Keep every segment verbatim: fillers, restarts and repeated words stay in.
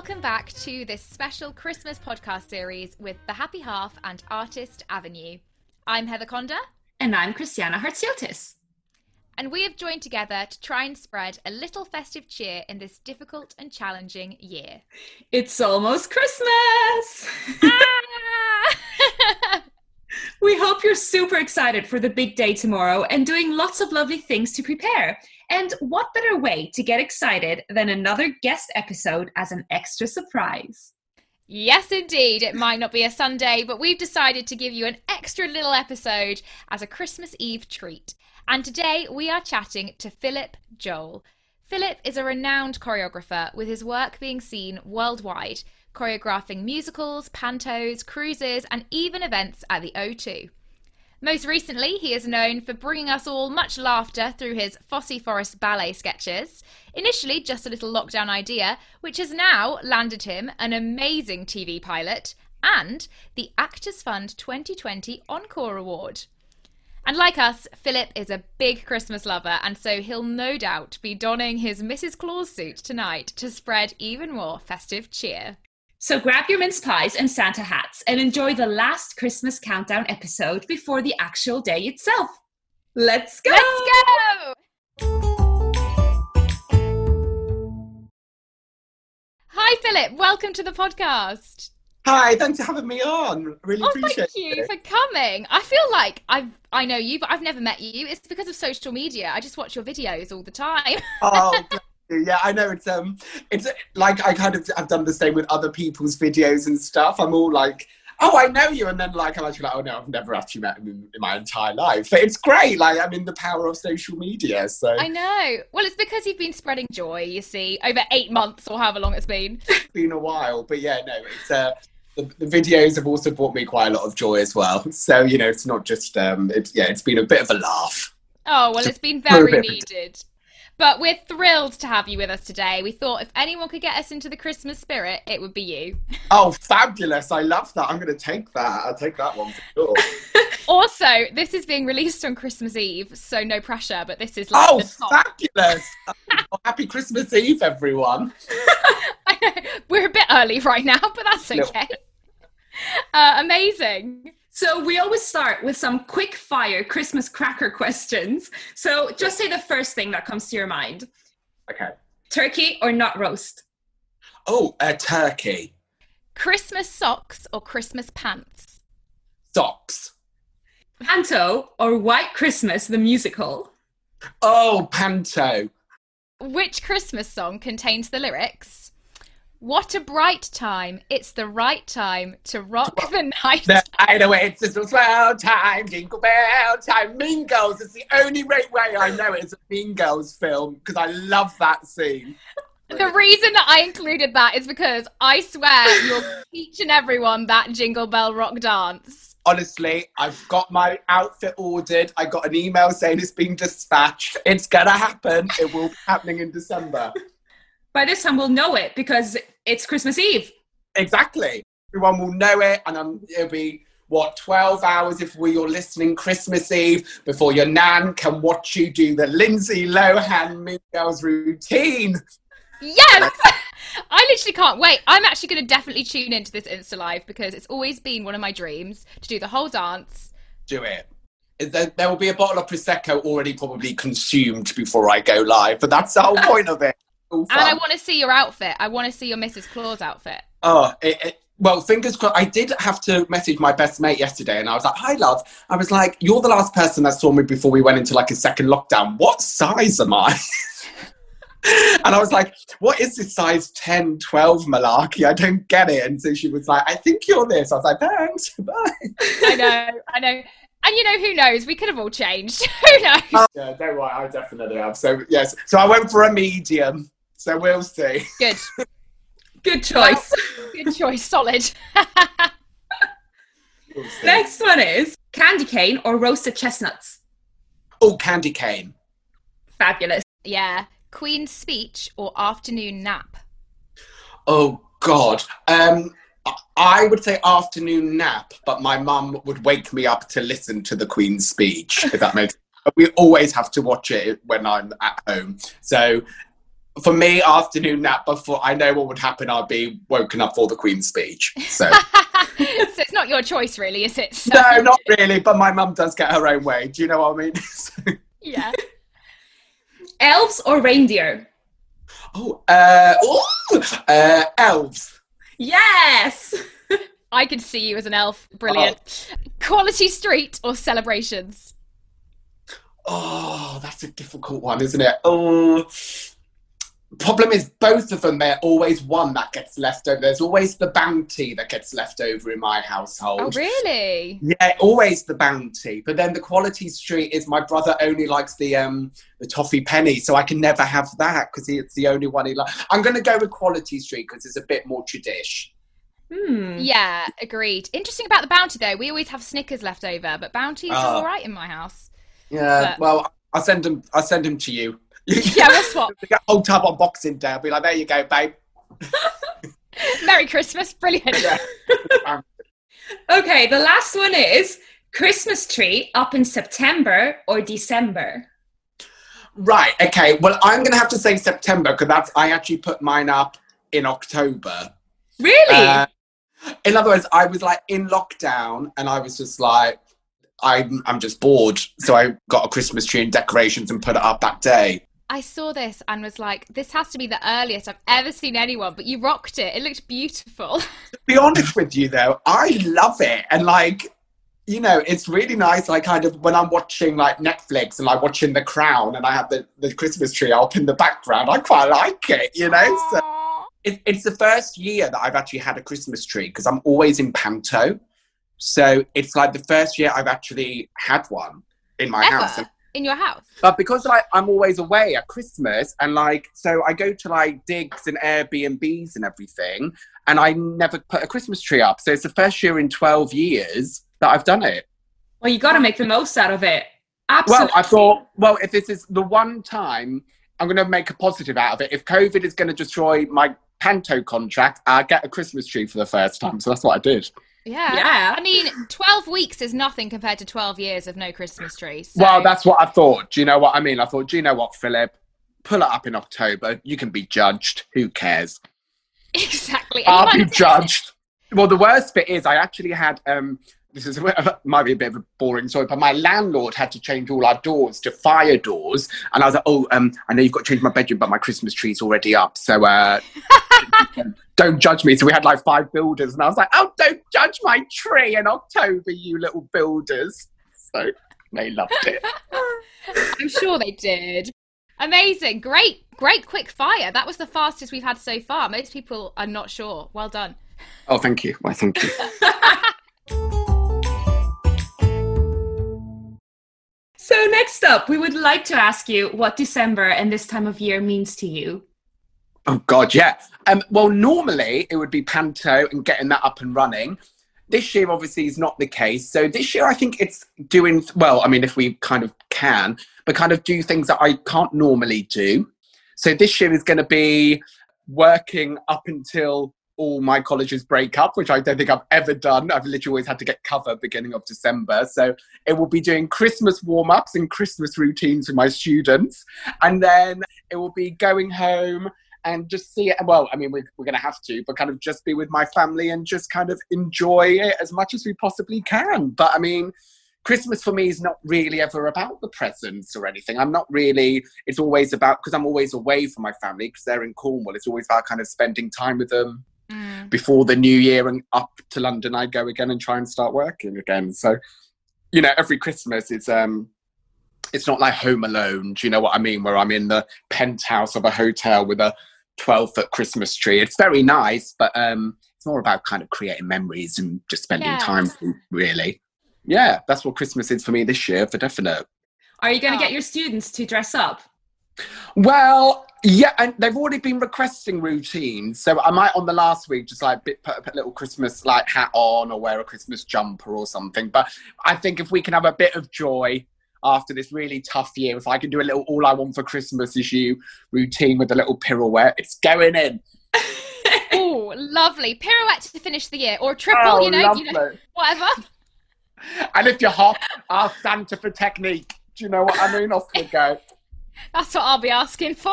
Welcome back to this special Christmas podcast series with the Happy Half and Artist Avenue. I'm Heather Conda. And I'm Christiana Hartziotis. And we have joined together to try and spread a little festive cheer in this difficult and challenging year. It's almost Christmas! Ah! We hope you're super excited for the big day tomorrow and doing lots of lovely things to prepare. And what better way to get excited than another guest episode as an extra surprise? Yes, indeed. It might not be a Sunday, but we've decided to give you an extra little episode as a Christmas Eve treat. And today we are chatting to Philip Joel. Philip is a renowned choreographer with his work being seen worldwide, choreographing musicals, pantos, cruises, and even events at the O two. Most recently, he is known for bringing us all much laughter through his Fosse Forest Ballet sketches, initially just a little lockdown idea, which has now landed him an amazing T V pilot and the Actors Fund twenty twenty Encore Award. And like us, Philip is a big Christmas lover, and so he'll no doubt be donning his Missus Claus suit tonight to spread even more festive cheer. So grab your mince pies and Santa hats and enjoy the last Christmas Countdown episode before the actual day itself. Let's go! Let's go! Hi, Philip. Welcome to the podcast. Hi, thanks for having me on. Really oh, appreciate it. Thank you for coming. I feel like I've, I know you, but I've never met you. It's because of social media. I just watch your videos all the time. Oh, yeah, I know. It's um, it's like I kind of I've done the same with other people's videos and stuff. I'm all like, oh, I know you, and then like I'm actually like, oh no, I've never actually met him in, in my entire life. But it's great. Like I'm in the power of social media. So I know. Well, it's because you've been spreading joy. You see, over eight months or however long it's been. It's been a while, but yeah, no, it's uh, the, the videos have also brought me quite a lot of joy as well. So you know, it's not just um, it's yeah, it's been a bit of a laugh. Oh well, it's been very needed. But we're thrilled to have you with us today. We thought if anyone could get us into the Christmas spirit, it would be you. Oh, fabulous. I love that. I'm going to take that. I'll take that one for sure. Also, this is being released on Christmas Eve, so no pressure, but this is like oh, the top. Fabulous. Oh, happy Christmas Eve, everyone. I know. We're a bit early right now, but that's okay. Uh, amazing. So we always start with some quick fire Christmas cracker questions. So just say the first thing that comes to your mind. Okay. Turkey or nut roast? Oh, a turkey. Christmas socks or Christmas pants? Socks. Panto or White Christmas, the musical? Oh, panto. Which Christmas song contains the lyrics? What a bright time, it's the right time to rock the night. The night away, it's just a swell time, jingle bell time. Mean Girls is the only right way I know it is a Mean Girls film, because I love that scene. The reason that I included that is because I swear you're teaching everyone that jingle bell rock dance. Honestly, I've got my outfit ordered. I got an email saying it's been dispatched. It's going to happen. It will be happening in December. By this time, we'll know it because it's Christmas Eve. Exactly. Everyone will know it. And um, it'll be, what, twelve hours if we are listening Christmas Eve before your nan can watch you do the Lindsay Lohan Mean Girls routine. Yes! I literally can't wait. I'm actually going to definitely tune into this Insta Live because it's always been one of my dreams to do the whole dance. Do it. There, there will be a bottle of Prosecco already probably consumed before I go live, but that's the whole point of it. And I want to see your outfit. I want to see your Missus Claus outfit. Oh, it, it, well, fingers crossed. I did have to message my best mate yesterday and I was like, hi, love. I was like, you're the last person that saw me before we went into like a second lockdown. What size am I? And I was like, what is this size ten, twelve malarkey? I don't get it. And so she was like, I think you're this. I was like, thanks. Bye. I know. I know. And you know, who knows? We could have all changed. Who knows? Oh, yeah, don't worry. I definitely have. So, yes. So I went for a medium. So we'll see. Good. Good choice. Good choice. Solid. We'll see. Next one is candy cane or roasted chestnuts? Oh, candy cane. Fabulous. Yeah. Queen's speech or afternoon nap? Oh, God. Um, I would say afternoon nap, but my mum would wake me up to listen to the Queen's speech, if that makes sense. We always have to watch it when I'm at home. So... for me, afternoon nap before I know what would happen, I'll be woken up for the Queen's speech. So. So it's not your choice, really, is it? So. No, not really. But my mum does get her own way. Do you know what I mean? So. Yeah. Elves or reindeer? Oh, uh, ooh, uh, elves. Yes. I could see you as an elf. Brilliant. Oh. Quality Street or Celebrations? Oh, that's a difficult one, isn't it? Oh, problem is both of them, they're always one that gets left over. There's always the bounty that gets left over in my household. Oh, really? Yeah, always the bounty. But then the Quality Street is my brother only likes the um the toffee penny, so I can never have that because it's the only one he likes. I'm going to go with Quality Street because it's a bit more tradish. Hmm. Yeah, agreed. Interesting about the bounty, though. We always have Snickers left over, but bounties uh, are all right in my house. Yeah, but... well, I'll send them, I'll send them to you. Yeah, we'll swap. Get a whole tub on Boxing Day. I'll be like, there you go, babe. Merry Christmas. Brilliant. Okay, the last one is Christmas tree up in September or December? Right, okay. Well, I'm going to have to say September because that's I actually put mine up in October. Really? Uh, in other words, I was like in lockdown and I was just like, I'm, I'm just bored. So I got a Christmas tree and decorations and put it up that day. I saw this and was like, this has to be the earliest I've ever seen anyone, but you rocked it. It looked beautiful. To be honest with you though, I love it. And like, you know, it's really nice. Like kind of when I'm watching like Netflix and like watching The Crown and I have the, the Christmas tree up in the background, I quite like it, you know? So. It, it's the first year that I've actually had a Christmas tree because I'm always in Panto. So it's like the first year I've actually had one in my Ever? house. And, in your house? But because I, I'm always away at Christmas and like, so I go to like digs and Airbnbs and everything and I never put a Christmas tree up. So it's the first year in twelve years that I've done it. Well, you got to make the most out of it. Absolutely. Well, I thought, well, if this is the one time, I'm going to make a positive out of it. If COVID is going to destroy my Panto contract, I get a Christmas tree for the first time. So that's what I did. Yeah. yeah. I mean, twelve weeks is nothing compared to twelve years of no Christmas tree. So. Well, that's what I thought. Do you know what I mean? I thought, do you know what, Philip? Pull it up in October. You can be judged. Who cares? Exactly. I'll be judged. Well, the worst bit is I actually had, um, this is might be a bit of a boring story, but my landlord had to change all our doors to fire doors. And I was like, oh, um, I know you've got to change my bedroom, but my Christmas tree's already up. So, uh... don't judge me. So we had like five builders and I was like, oh, don't judge my tree in October, you little builders. So they loved it. I'm sure they did. Amazing. Great, great quick fire. That was the fastest we've had so far. Most people are not sure. Well done. Oh, thank you. Well, thank you. So next up, we would like to ask you what December and this time of year means to you. Oh, God, yeah. Um, well, normally it would be Panto and getting that up and running. This year, obviously, is not the case. So this year, I think it's doing, well, I mean, if we kind of can, but kind of do things that I can't normally do. So this year is going to be working up until all my colleges break up, which I don't think I've ever done. I've literally always had to get cover beginning of December. So it will be doing Christmas warm-ups and Christmas routines with my students. And then it will be going home and just see it. Well, I mean, we're, we're going to have to, but kind of just be with my family and just kind of enjoy it as much as we possibly can. But I mean, Christmas for me is not really ever about the presents or anything. I'm not really, it's always about, because I'm always away from my family because they're in Cornwall. It's always about kind of spending time with them mm. before the new year, and up to London I go again and try and start working again. So, you know, every Christmas it's, um, it's not like Home Alone. Do you know what I mean? Where I'm in the penthouse of a hotel with a twelve foot Christmas tree. It's very nice, but um it's more about kind of creating memories and just spending yes. time really. Yeah, that's what Christmas is for me this year for definite. Are you going to oh. get your students to dress up? Well, yeah, and they've already been requesting routines, so I might on the last week just like bit, put a little Christmas like hat on or wear a Christmas jumper or something. But I think if we can have a bit of joy after this really tough year, if I can do a little all I want for Christmas is you routine with a little pirouette, it's going in. Oh, lovely. Pirouette to finish the year, or triple, oh, you, know, you know, whatever. And if you're hot, ask Santa for technique. Do you know what I mean? Off we go. That's what I'll be asking for.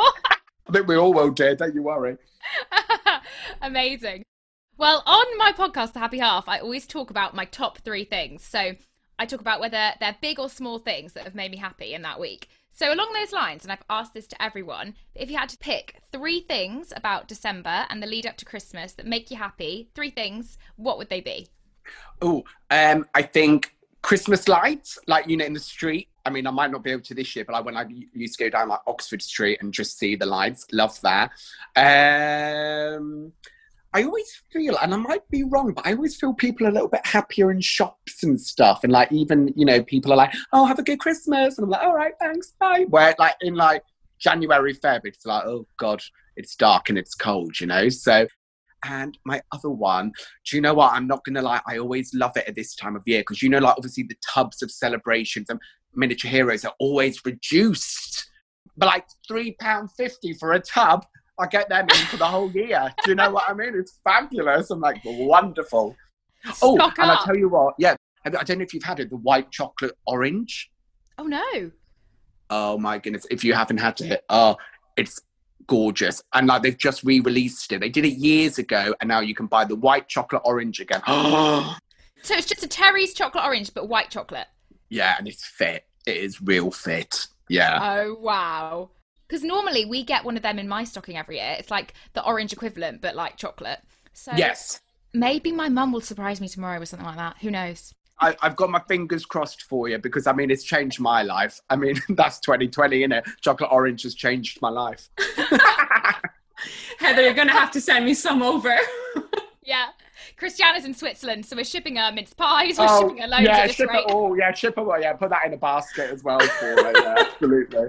I think we all will, dear. Don't you worry. Amazing. Well, on my podcast, The Happy Half, I always talk about my top three things. So I talk about whether they're big or small things that have made me happy in that week. So along those lines, and I've asked this to everyone, if you had to pick three things about December and the lead up to Christmas that make you happy, three things, what would they be? Oh, um, I think Christmas lights, like, you know, in the street. I mean, I might not be able to this year, but I, when I used to go down like Oxford Street and just see the lights, love that. Um, I always feel, and I might be wrong, but I always feel people are a little bit happier in shops and stuff. And like, even, you know, people are like, oh, have a good Christmas. And I'm like, all right, thanks, bye. Where like in like January, February, it's like, oh God, it's dark and it's cold, you know? So, and my other one, do you know what? I'm not going to lie. I always love it at this time of year. Cause you know, like obviously the tubs of celebrations and miniature heroes are always reduced, but like three pounds fifty for a tub. I get them in for the whole year. Do you know what I mean? It's fabulous. I'm like, wonderful. Stock oh, up. And I tell you what, yeah. I don't know if you've had it, the white chocolate orange. Oh, no. Oh, my goodness. If you haven't had it, oh, it's gorgeous. And like, they've just re-released it. They did it years ago, and now you can buy the white chocolate orange again. Oh. So it's just a Terry's chocolate orange, but white chocolate. Yeah, and it's fit. It is real fit. Yeah. Oh, wow. Because normally we get one of them in my stocking every year. It's like the orange equivalent, but like chocolate. So yes. Maybe my mum will surprise me tomorrow with something like that. Who knows? I, I've got my fingers crossed for you because, I mean, it's changed my life. I mean, that's twenty twenty, isn't it? Chocolate orange has changed my life. Heather, you're going to have to send me some over. Yeah. Christiana's in Switzerland, so we're shipping her mince pies. We're oh, shipping her loads yeah, of this ship rate. It all. Yeah, ship her. Yeah, put that in a basket as well for her. Yeah, absolutely.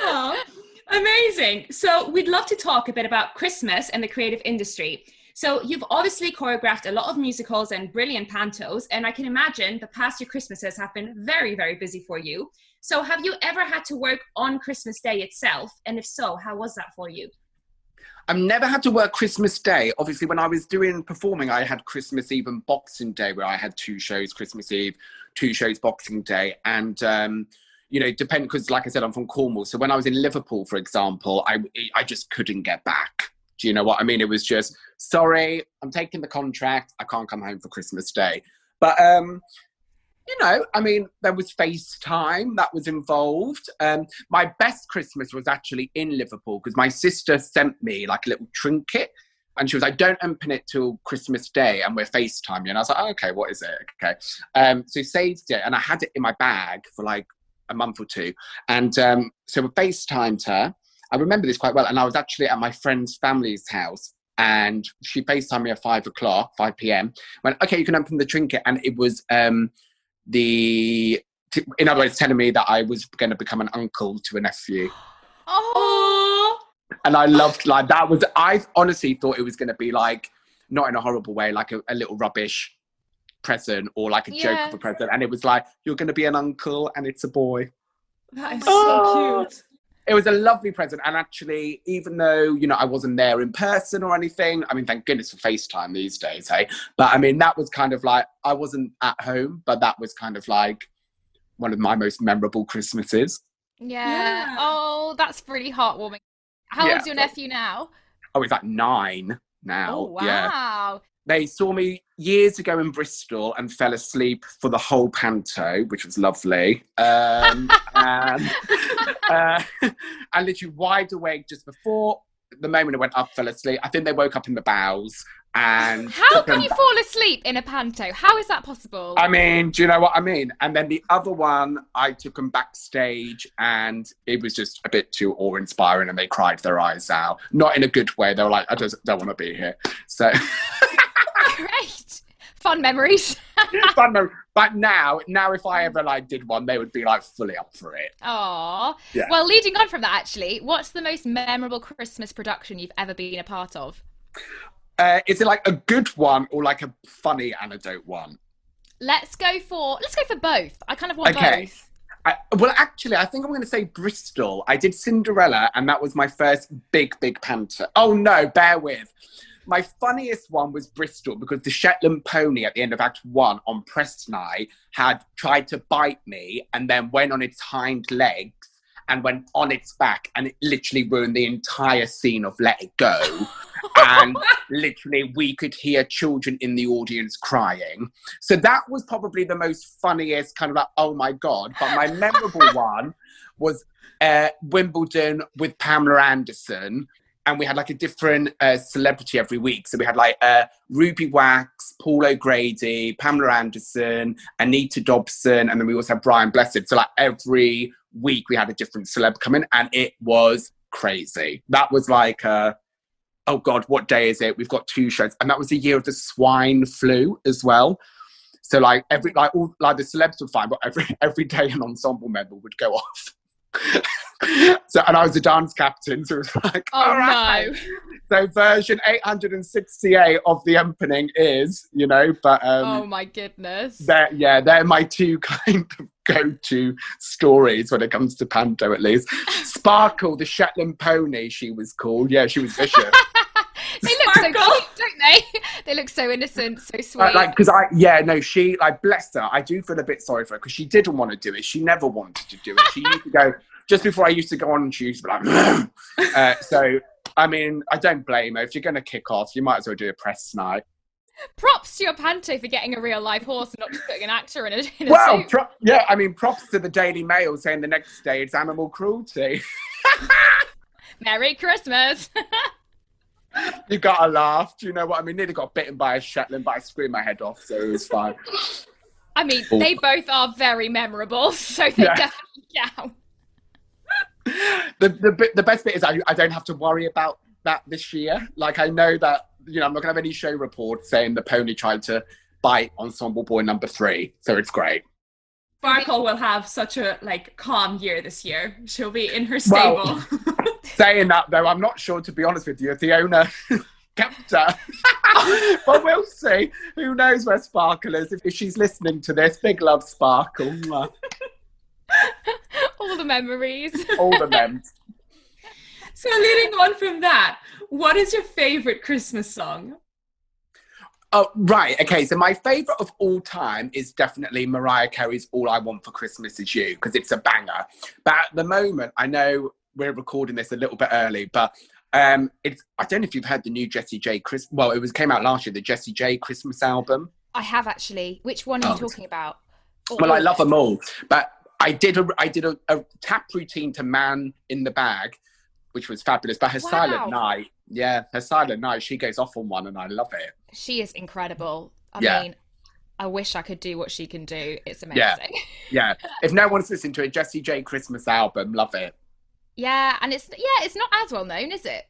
Oh. Amazing. So we'd love to talk a bit about Christmas and the creative industry. So you've obviously choreographed a lot of musicals and brilliant pantos, and I can imagine the past few Christmases have been very, very busy for you. So have you ever had to work on Christmas Day itself? And if so, how was that for you? I've never had to work Christmas Day. Obviously, when I was doing performing, I had Christmas Eve and Boxing Day, where I had two shows, Christmas Eve, two shows, Boxing Day. And, um, you know, depend, because like I said, I'm from Cornwall. So when I was in Liverpool, for example, I I just couldn't get back. Do you know what I mean? It was just, sorry, I'm taking the contract. I can't come home for Christmas Day. But, um, you know, I mean, there was FaceTime that was involved. Um, my best Christmas was actually in Liverpool because my sister sent me like a little trinket. And she was like, don't open it till Christmas Day and we're FaceTime. And I was like, oh, okay, what is it? Okay. Um, so saved it. And I had it in my bag for like a month or two, and um so we FaceTimed her. I remember this quite well, and I was actually at my friend's family's house, and she FaceTimed me at five o'clock, five p.m. went, okay, you can open the trinket. And it was um the t- in other words, telling me that I was going to become an uncle to a nephew. Oh. And I loved, like, that was, I honestly thought it was going to be like, not in a horrible way, like a, a little rubbish present or like a yeah. joke of a present, and it was like, you're going to be an uncle and it's a boy. That is oh. so cute. It was a lovely present. And actually, even though, you know, I wasn't there in person or anything, I mean, thank goodness for FaceTime these days, hey, but I mean, that was kind of like, I wasn't at home, but that was kind of like one of my most memorable Christmases. Yeah, yeah. Oh, that's really heartwarming. How yeah. old's your nephew now? Oh, he's like nine now. Oh, wow. Yeah. They saw me years ago in Bristol and fell asleep for the whole panto, which was lovely. Um, and, uh, and literally wide awake just before the moment it went up, fell asleep. I think they woke up in the bows. And how can you back. fall asleep in a panto? How is that possible? I mean, do you know what I mean? And then the other one, I took them backstage and it was just a bit too awe-inspiring and they cried their eyes out. Not in a good way. They were like, I just don't want to be here. So... Great. Fun memories. Fun memories. But now, now if I ever like did one, they would be like fully up for it. Aww. Yeah. Well, leading on from that, actually, what's the most memorable Christmas production you've ever been a part of? Uh, is it like a good one or like a funny anecdote one? Let's go for, let's go for both. I kind of want okay. both. I, well, actually, I think I'm going to say Bristol. I did Cinderella and that was my first big, big panto. Oh no, bear with. My funniest one was Bristol because the Shetland pony at the end of Act One on press night had tried to bite me and then went on its hind legs and went on its back, and it literally ruined the entire scene of Let It Go. And literally we could hear children in the audience crying. So that was probably the most funniest kind of like, oh my God. But my memorable one was uh, Wimbledon with Pamela Anderson. And we had like a different uh, celebrity every week. So we had like uh, Ruby Wax, Paul O'Grady, Pamela Anderson, Anita Dobson. And then we also had Brian Blessed. So like every week we had a different celeb come in, and it was crazy. That was like, uh, oh God, what day is it? We've got two shows. And that was the year of the swine flu as well. So like every, like all, like the celebs were fine, but every, every day an ensemble member would go off. So, and I was the dance captain, so it was like, oh, all right. No. So version eight hundred sixty-eight of the opening is, you know, but um, oh my goodness. They're, yeah, they're my two kind of go-to stories when it comes to panto, at least. Sparkle, the Shetland pony, she was called. Yeah, she was vicious. They look Sparkle. So cute, don't they? They look so innocent, so sweet. Uh, like, because I, yeah, no, she, like, bless her. I do feel a bit sorry for her because she didn't want to do it. She never wanted to do it. She used to go, just before I used to go on, and she used to be like, uh, so, I mean, I don't blame her. If you're going to kick off, you might as well do a press snipe. Props to your panto for getting a real live horse and not just putting an actor in a, in a well, suit. Pro- yeah, I mean, props to the Daily Mail saying the next day it's animal cruelty. Merry Christmas. You gotta laugh. Do you know what I mean? Nearly got bitten by a Shetland, but I screamed my head off, so it was fine. I mean, oh. They both are very memorable, so they yeah. definitely count. The, the the best bit is I, I don't have to worry about that this year. Like, I know that, you know, I'm not gonna have any show report saying the pony tried to bite ensemble boy number three, so it's great. Sparkle will have such a like calm year this year. She'll be in her stable. Well, saying that though, I'm not sure, to be honest with you, if the owner kept her. But we'll see. Who knows where Sparkle is? If, if she's listening to this, big love, Sparkle. All the memories. All the memes. So leading on from that, what is your favourite Christmas song? Oh, right. Okay. So my favourite of all time is definitely Mariah Carey's All I Want for Christmas Is You, because it's a banger. But at the moment, I know we're recording this a little bit early, but um, it's I don't know if you've heard the new Jessie J Chris. Well, it was came out last year, the Jessie J Christmas album. I have actually. Which one are you oh. talking about? Or well, I love them all. But I did a, I did a, a tap routine to Man in the Bag, which was fabulous. But her wow. Silent Night. Yeah, her Silent Night, she goes off on one and I love it. She is incredible. I yeah. mean, I wish I could do what she can do. It's amazing. Yeah, yeah. If no one's listened to it, Jessie J Christmas album, love it. Yeah, and it's yeah, it's not as well known, is it?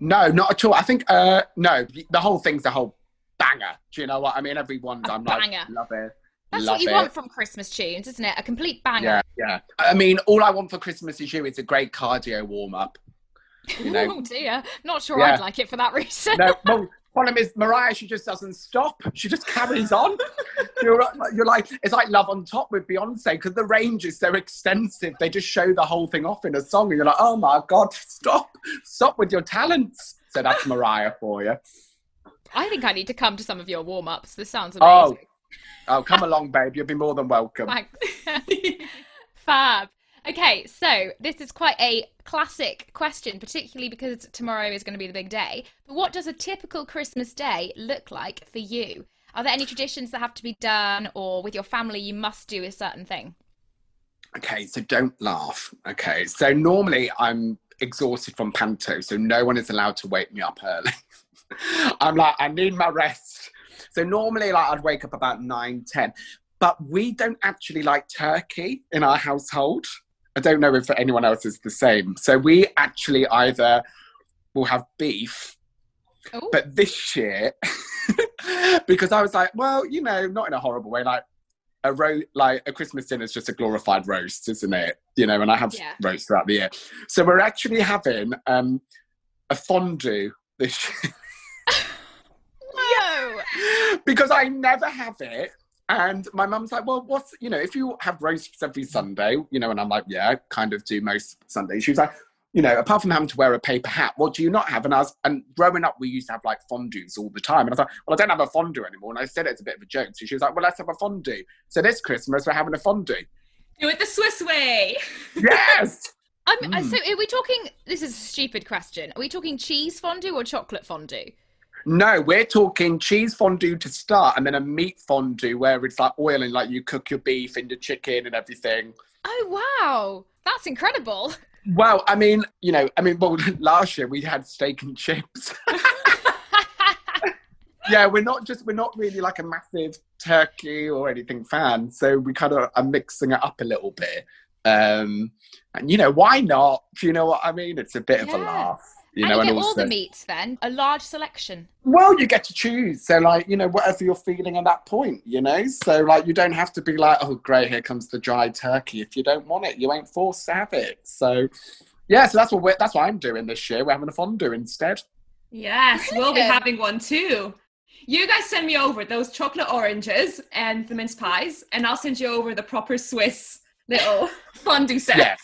No, not at all. I think, uh, no, the whole thing's a whole banger. Do you know what I mean? Everyone's, a I'm banger. like, love it. That's Love what you it. want from Christmas tunes, isn't it? A complete banger. Yeah, yeah. I mean, All I Want for Christmas Is You is a great cardio warm-up. You know? Oh, dear. Not sure yeah. I'd like it for that reason. No, well, problem is, Mariah, she just doesn't stop. She just carries on. you're, you're like, it's like Love on Top with Beyonce, because the range is so extensive. They just show the whole thing off in a song, and you're like, oh, my God, stop. Stop with your talents. So that's Mariah for you. I think I need to come to some of your warm-ups. This sounds amazing. Oh. Oh, come along, babe. You'll be more than welcome. Thanks. Fab. Okay, so this is quite a classic question, particularly because tomorrow is going to be the big day. But what does a typical Christmas day look like for you? Are there any traditions that have to be done, or with your family you must do a certain thing? Okay, so don't laugh. Okay, so normally I'm exhausted from panto, so no one is allowed to wake me up early. I'm like, I need my rest. So normally, like, I'd wake up about nine, ten. But we don't actually like turkey in our household. I don't know if anyone else is the same. So we actually either will have beef. Ooh. But this year, because I was like, well, you know, not in a horrible way. Like a ro- like a Christmas dinner is just a glorified roast, isn't it? You know, and I have yeah. roasts throughout the year. So we're actually having um, a fondue this year. Because I never have it. And my mum's like, well, what's, you know, if you have roasts every Sunday, you know, and I'm like, yeah, I kind of do most Sundays. She was like, you know, apart from having to wear a paper hat, what do you not have? And I was, and growing up, we used to have like fondues all the time. And I was like, well, I don't have a fondue anymore. And I said it as a bit of a joke. So she was like, well, let's have a fondue. So this Christmas, we're having a fondue. Do it the Swiss way. Yes. I'm, mm. So are we talking, this is a stupid question, are we talking cheese fondue or chocolate fondue? No, we're talking cheese fondue to start, and then a meat fondue where it's like oil and like you cook your beef into chicken and everything. Oh, wow. That's incredible. Well, I mean, you know, I mean, well, last year we had steak and chips. Yeah, we're not just, we're not really like a massive turkey or anything fan. So we kind of are mixing it up a little bit. Um, and, you know, why not? Do you know what I mean? It's a bit yeah. of a laugh. You and know, you get and also, all the meats then, a large selection. Well, you get to choose. So, like, you know, whatever you're feeling at that point, you know? So, like, you don't have to be like, oh, great, here comes the dry turkey. If you don't want it, you ain't forced to have it. So, yeah, so that's what, we're, that's what I'm doing this year. We're having a fondue instead. Yes, we'll be having one too. You guys send me over those chocolate oranges and the mince pies, and I'll send you over the proper Swiss little fondue sets. Yes,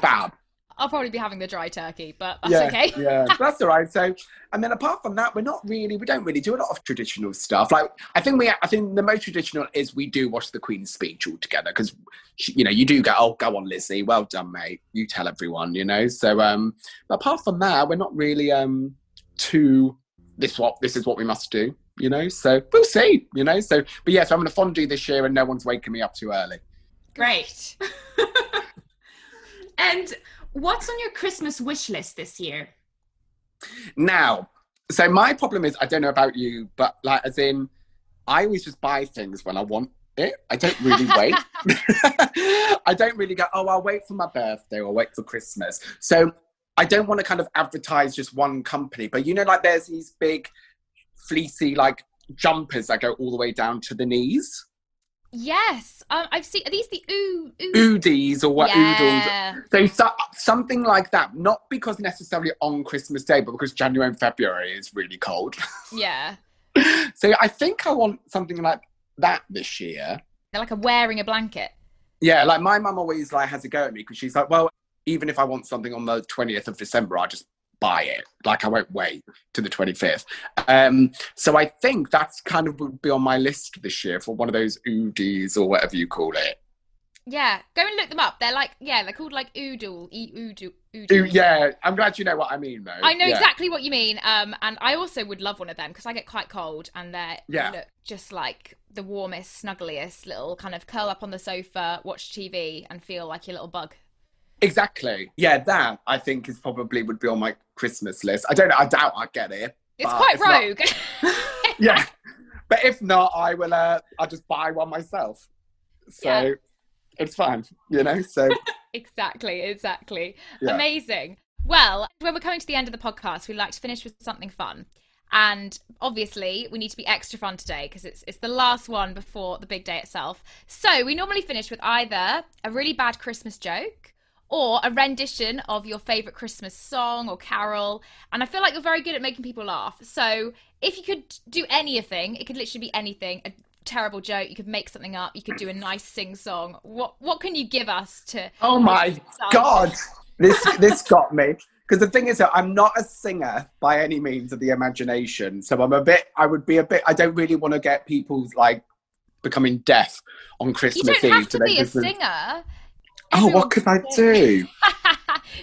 fab. I'll probably be having the dry turkey, but that's yeah, okay. Yeah, that's all right. So, and then apart from that, we're not really, we don't really do a lot of traditional stuff. Like, I think we, I think the most traditional is we do watch the Queen's Speech all together because, you know, you do go, oh, go on, Lizzie, well done, mate. You tell everyone, you know. So, um, but apart from that, we're not really um too. This what this is what we must do, you know. So we'll see, you know. So, but yeah, so I'm going to fondue this year, and no one's waking me up too early. Great. And what's on your Christmas wish list this year? Now, so my problem is I don't know about you, but like, as in, I always just buy things when I want it. I don't really wait. I don't really go, oh, I'll wait for my birthday or wait for Christmas. So. I don't want to kind of advertise just one company, but you know, like there's these big fleecy like jumpers that go all the way down to the knees. Yes, um, I've seen, are these the oo- oo- Oodies or what? Yeah. Oodles. So, so something like that, not because necessarily on Christmas Day, but because January and February is really cold. Yeah. So I think I want something like that this year. They're like a wearing a blanket. Yeah, like my mum always like has a go at me because she's like, well, even if I want something on the twentieth of December, I'll just buy it. Like I won't wait to the twenty-fifth. Um, so I think that's kind of would be on my list this year for one of those oodies or whatever you call it. Yeah, go and look them up. They're like, yeah, they're called like oodle, e-oodle. Oodle. Yeah, I'm glad you know what I mean though. I know yeah. exactly what you mean. Um, and I also would love one of them because I get quite cold and they're yeah. look just like the warmest, snuggliest little kind of curl up on the sofa, watch T V and feel like your little bug. Exactly. Yeah, that I think is probably would be on my Christmas list. I don't know. I doubt I'd get it. It's quite rogue. Not, yeah. But if not, I will, uh, I'll just buy one myself. So yeah. It's fine, you know, so. Exactly. Exactly. Yeah. Amazing. Well, when we're coming to the end of the podcast, we like to finish with something fun. And obviously we need to be extra fun today because it's it's the last one before the big day itself. So we normally finish with either a really bad Christmas joke, or a rendition of your favourite Christmas song or carol. And I feel like you're very good at making people laugh. So if you could do anything, it could literally be anything, a terrible joke, you could make something up, you could do a nice sing-song. What what can you give us to... Oh my God, this this got me. Because the thing is, I'm not a singer by any means of the imagination. So I'm a bit, I would be a bit, I don't really want to get people like becoming deaf on Christmas Eve. You don't have to be a singer. Oh, what could I do?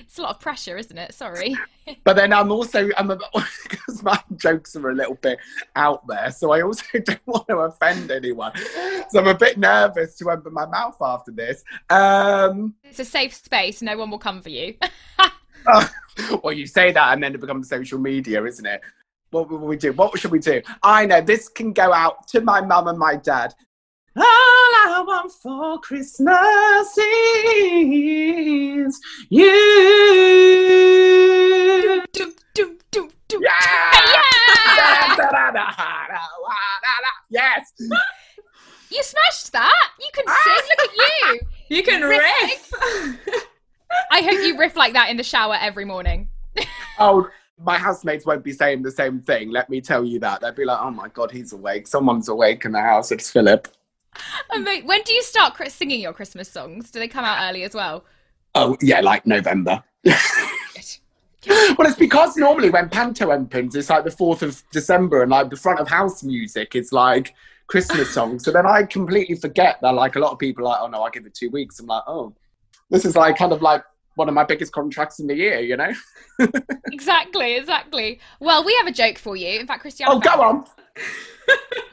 It's a lot of pressure, isn't it? Sorry. But then I'm also, I'm a, because my jokes are a little bit out there, so I also don't want to offend anyone. So I'm a bit nervous to open my mouth after this. Um, it's a safe space. No one will come for you. uh, well, you say that and then it becomes social media, isn't it? What will we do? What should we do? I know this can go out to my mum and my dad. All I want for Christmas is you. Do, do, do, do, yeah! Yeah! Da, da, da, da, da, da. Yes! You smashed that! You can sing, look at you! You can riff! riff. I hope you riff like that in the shower every morning. Oh, my housemates won't be saying the same thing, let me tell you that. They'll be like, oh my God, he's awake. Someone's awake in the house, it's Philip. Amazing. When do you start singing your Christmas songs? Do they come out early as well? Oh yeah, like November. Well, it's because normally when Panto opens, it's like the fourth of December, and like the front of house music is like Christmas songs. So then I completely forget that like a lot of people are like, oh no, I'll give it two weeks. I'm like, oh, this is like kind of like one of my biggest contracts in the year, you know? Exactly, exactly. Well, we have a joke for you. In fact, Christiana. Oh, go on.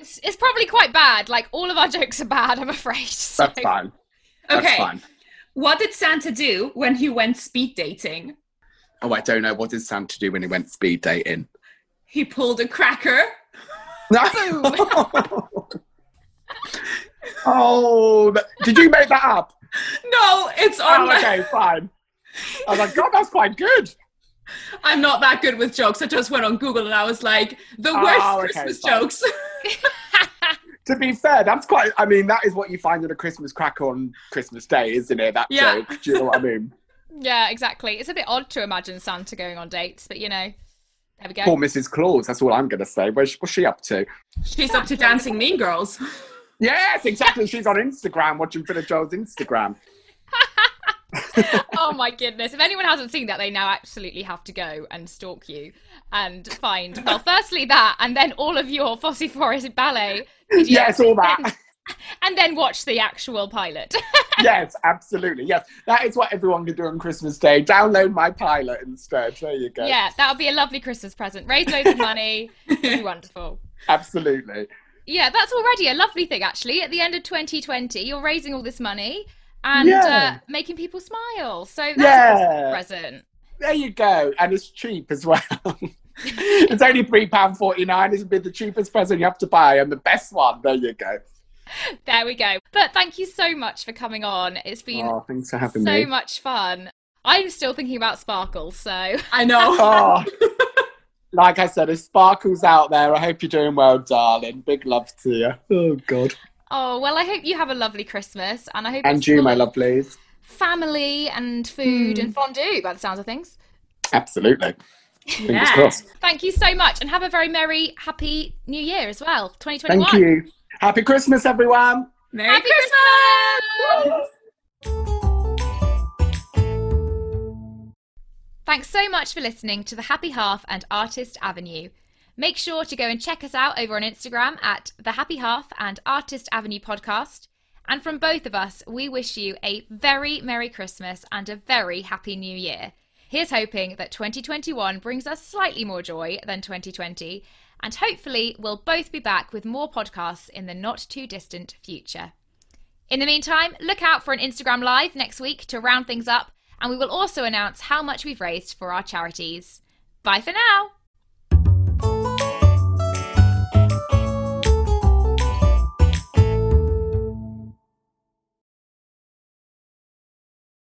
It's, it's probably quite bad. Like all of our jokes are bad, I'm afraid. So. That's fine. Okay. That's fine. What did Santa do when he went speed dating? Oh, I don't know. What did Santa do when he went speed dating? He pulled a cracker. No. Oh, did you make that up? No, it's on. Oh, okay, fine. I was like, God, that's quite good. I'm not that good with jokes. I just went on Google and I was like, the worst oh, okay, Christmas fine. jokes. To be fair, that's quite, I mean, that is what you find in a Christmas cracker on Christmas Day, isn't it? That yeah. joke. Do you know what I mean? Yeah, exactly. It's a bit odd to imagine Santa going on dates, but you know, there we go. Poor Missus Claus, that's all I'm going to say. Where's, what's she up to? She's up to Dancing Mean Girls. Yes, exactly. She's on Instagram, watching Philip Joel's Instagram. Oh my goodness. If anyone hasn't seen that, they now absolutely have to go and stalk you and find, well, firstly that, and then all of your Fosse Forest Ballet. Yes, all that. Then, and then watch the actual pilot. Yes, absolutely. Yes, that is what everyone can do on Christmas Day. Download my pilot instead. There you go. Yeah, that'll be a lovely Christmas present. Raise loads of money. It'll be wonderful. Absolutely. Yeah, that's already a lovely thing, actually. At the end of twenty twenty, you're raising all this money and yeah. uh, making people smile. So that's yeah. a present. There you go. And it's cheap as well. It's only three pounds forty-nine. It's been the cheapest present you have to buy and the best one. There you go. There we go. But thank you so much for coming on. It's been oh, thanks for having so me. much fun. I'm still thinking about Sparkle, so... I know. Oh. Like I said, if Sparkle's out there, I hope you're doing well, darling. Big love to you. Oh, God. Oh, well, I hope you have a lovely Christmas. And I hope... And you, my lovelies. Family and food mm. and fondue, by the sounds of things. Absolutely. Fingers yeah. crossed. Thank you so much. And have a very merry, happy new year as well, twenty twenty-one. Thank you. Happy Christmas, everyone! Merry Happy Christmas! Christmas! Thanks so much for listening to the Happy Half and Artist Avenue. Make sure to go and check us out over on Instagram at the Happy Half and Artist Avenue podcast. And from both of us, we wish you a very Merry Christmas and a very Happy New Year. Here's hoping that twenty twenty-one brings us slightly more joy than twenty twenty. And hopefully we'll both be back with more podcasts in the not too distant future. In the meantime, look out for an Instagram Live next week to round things up, and we will also announce how much we've raised for our charities. Bye for now.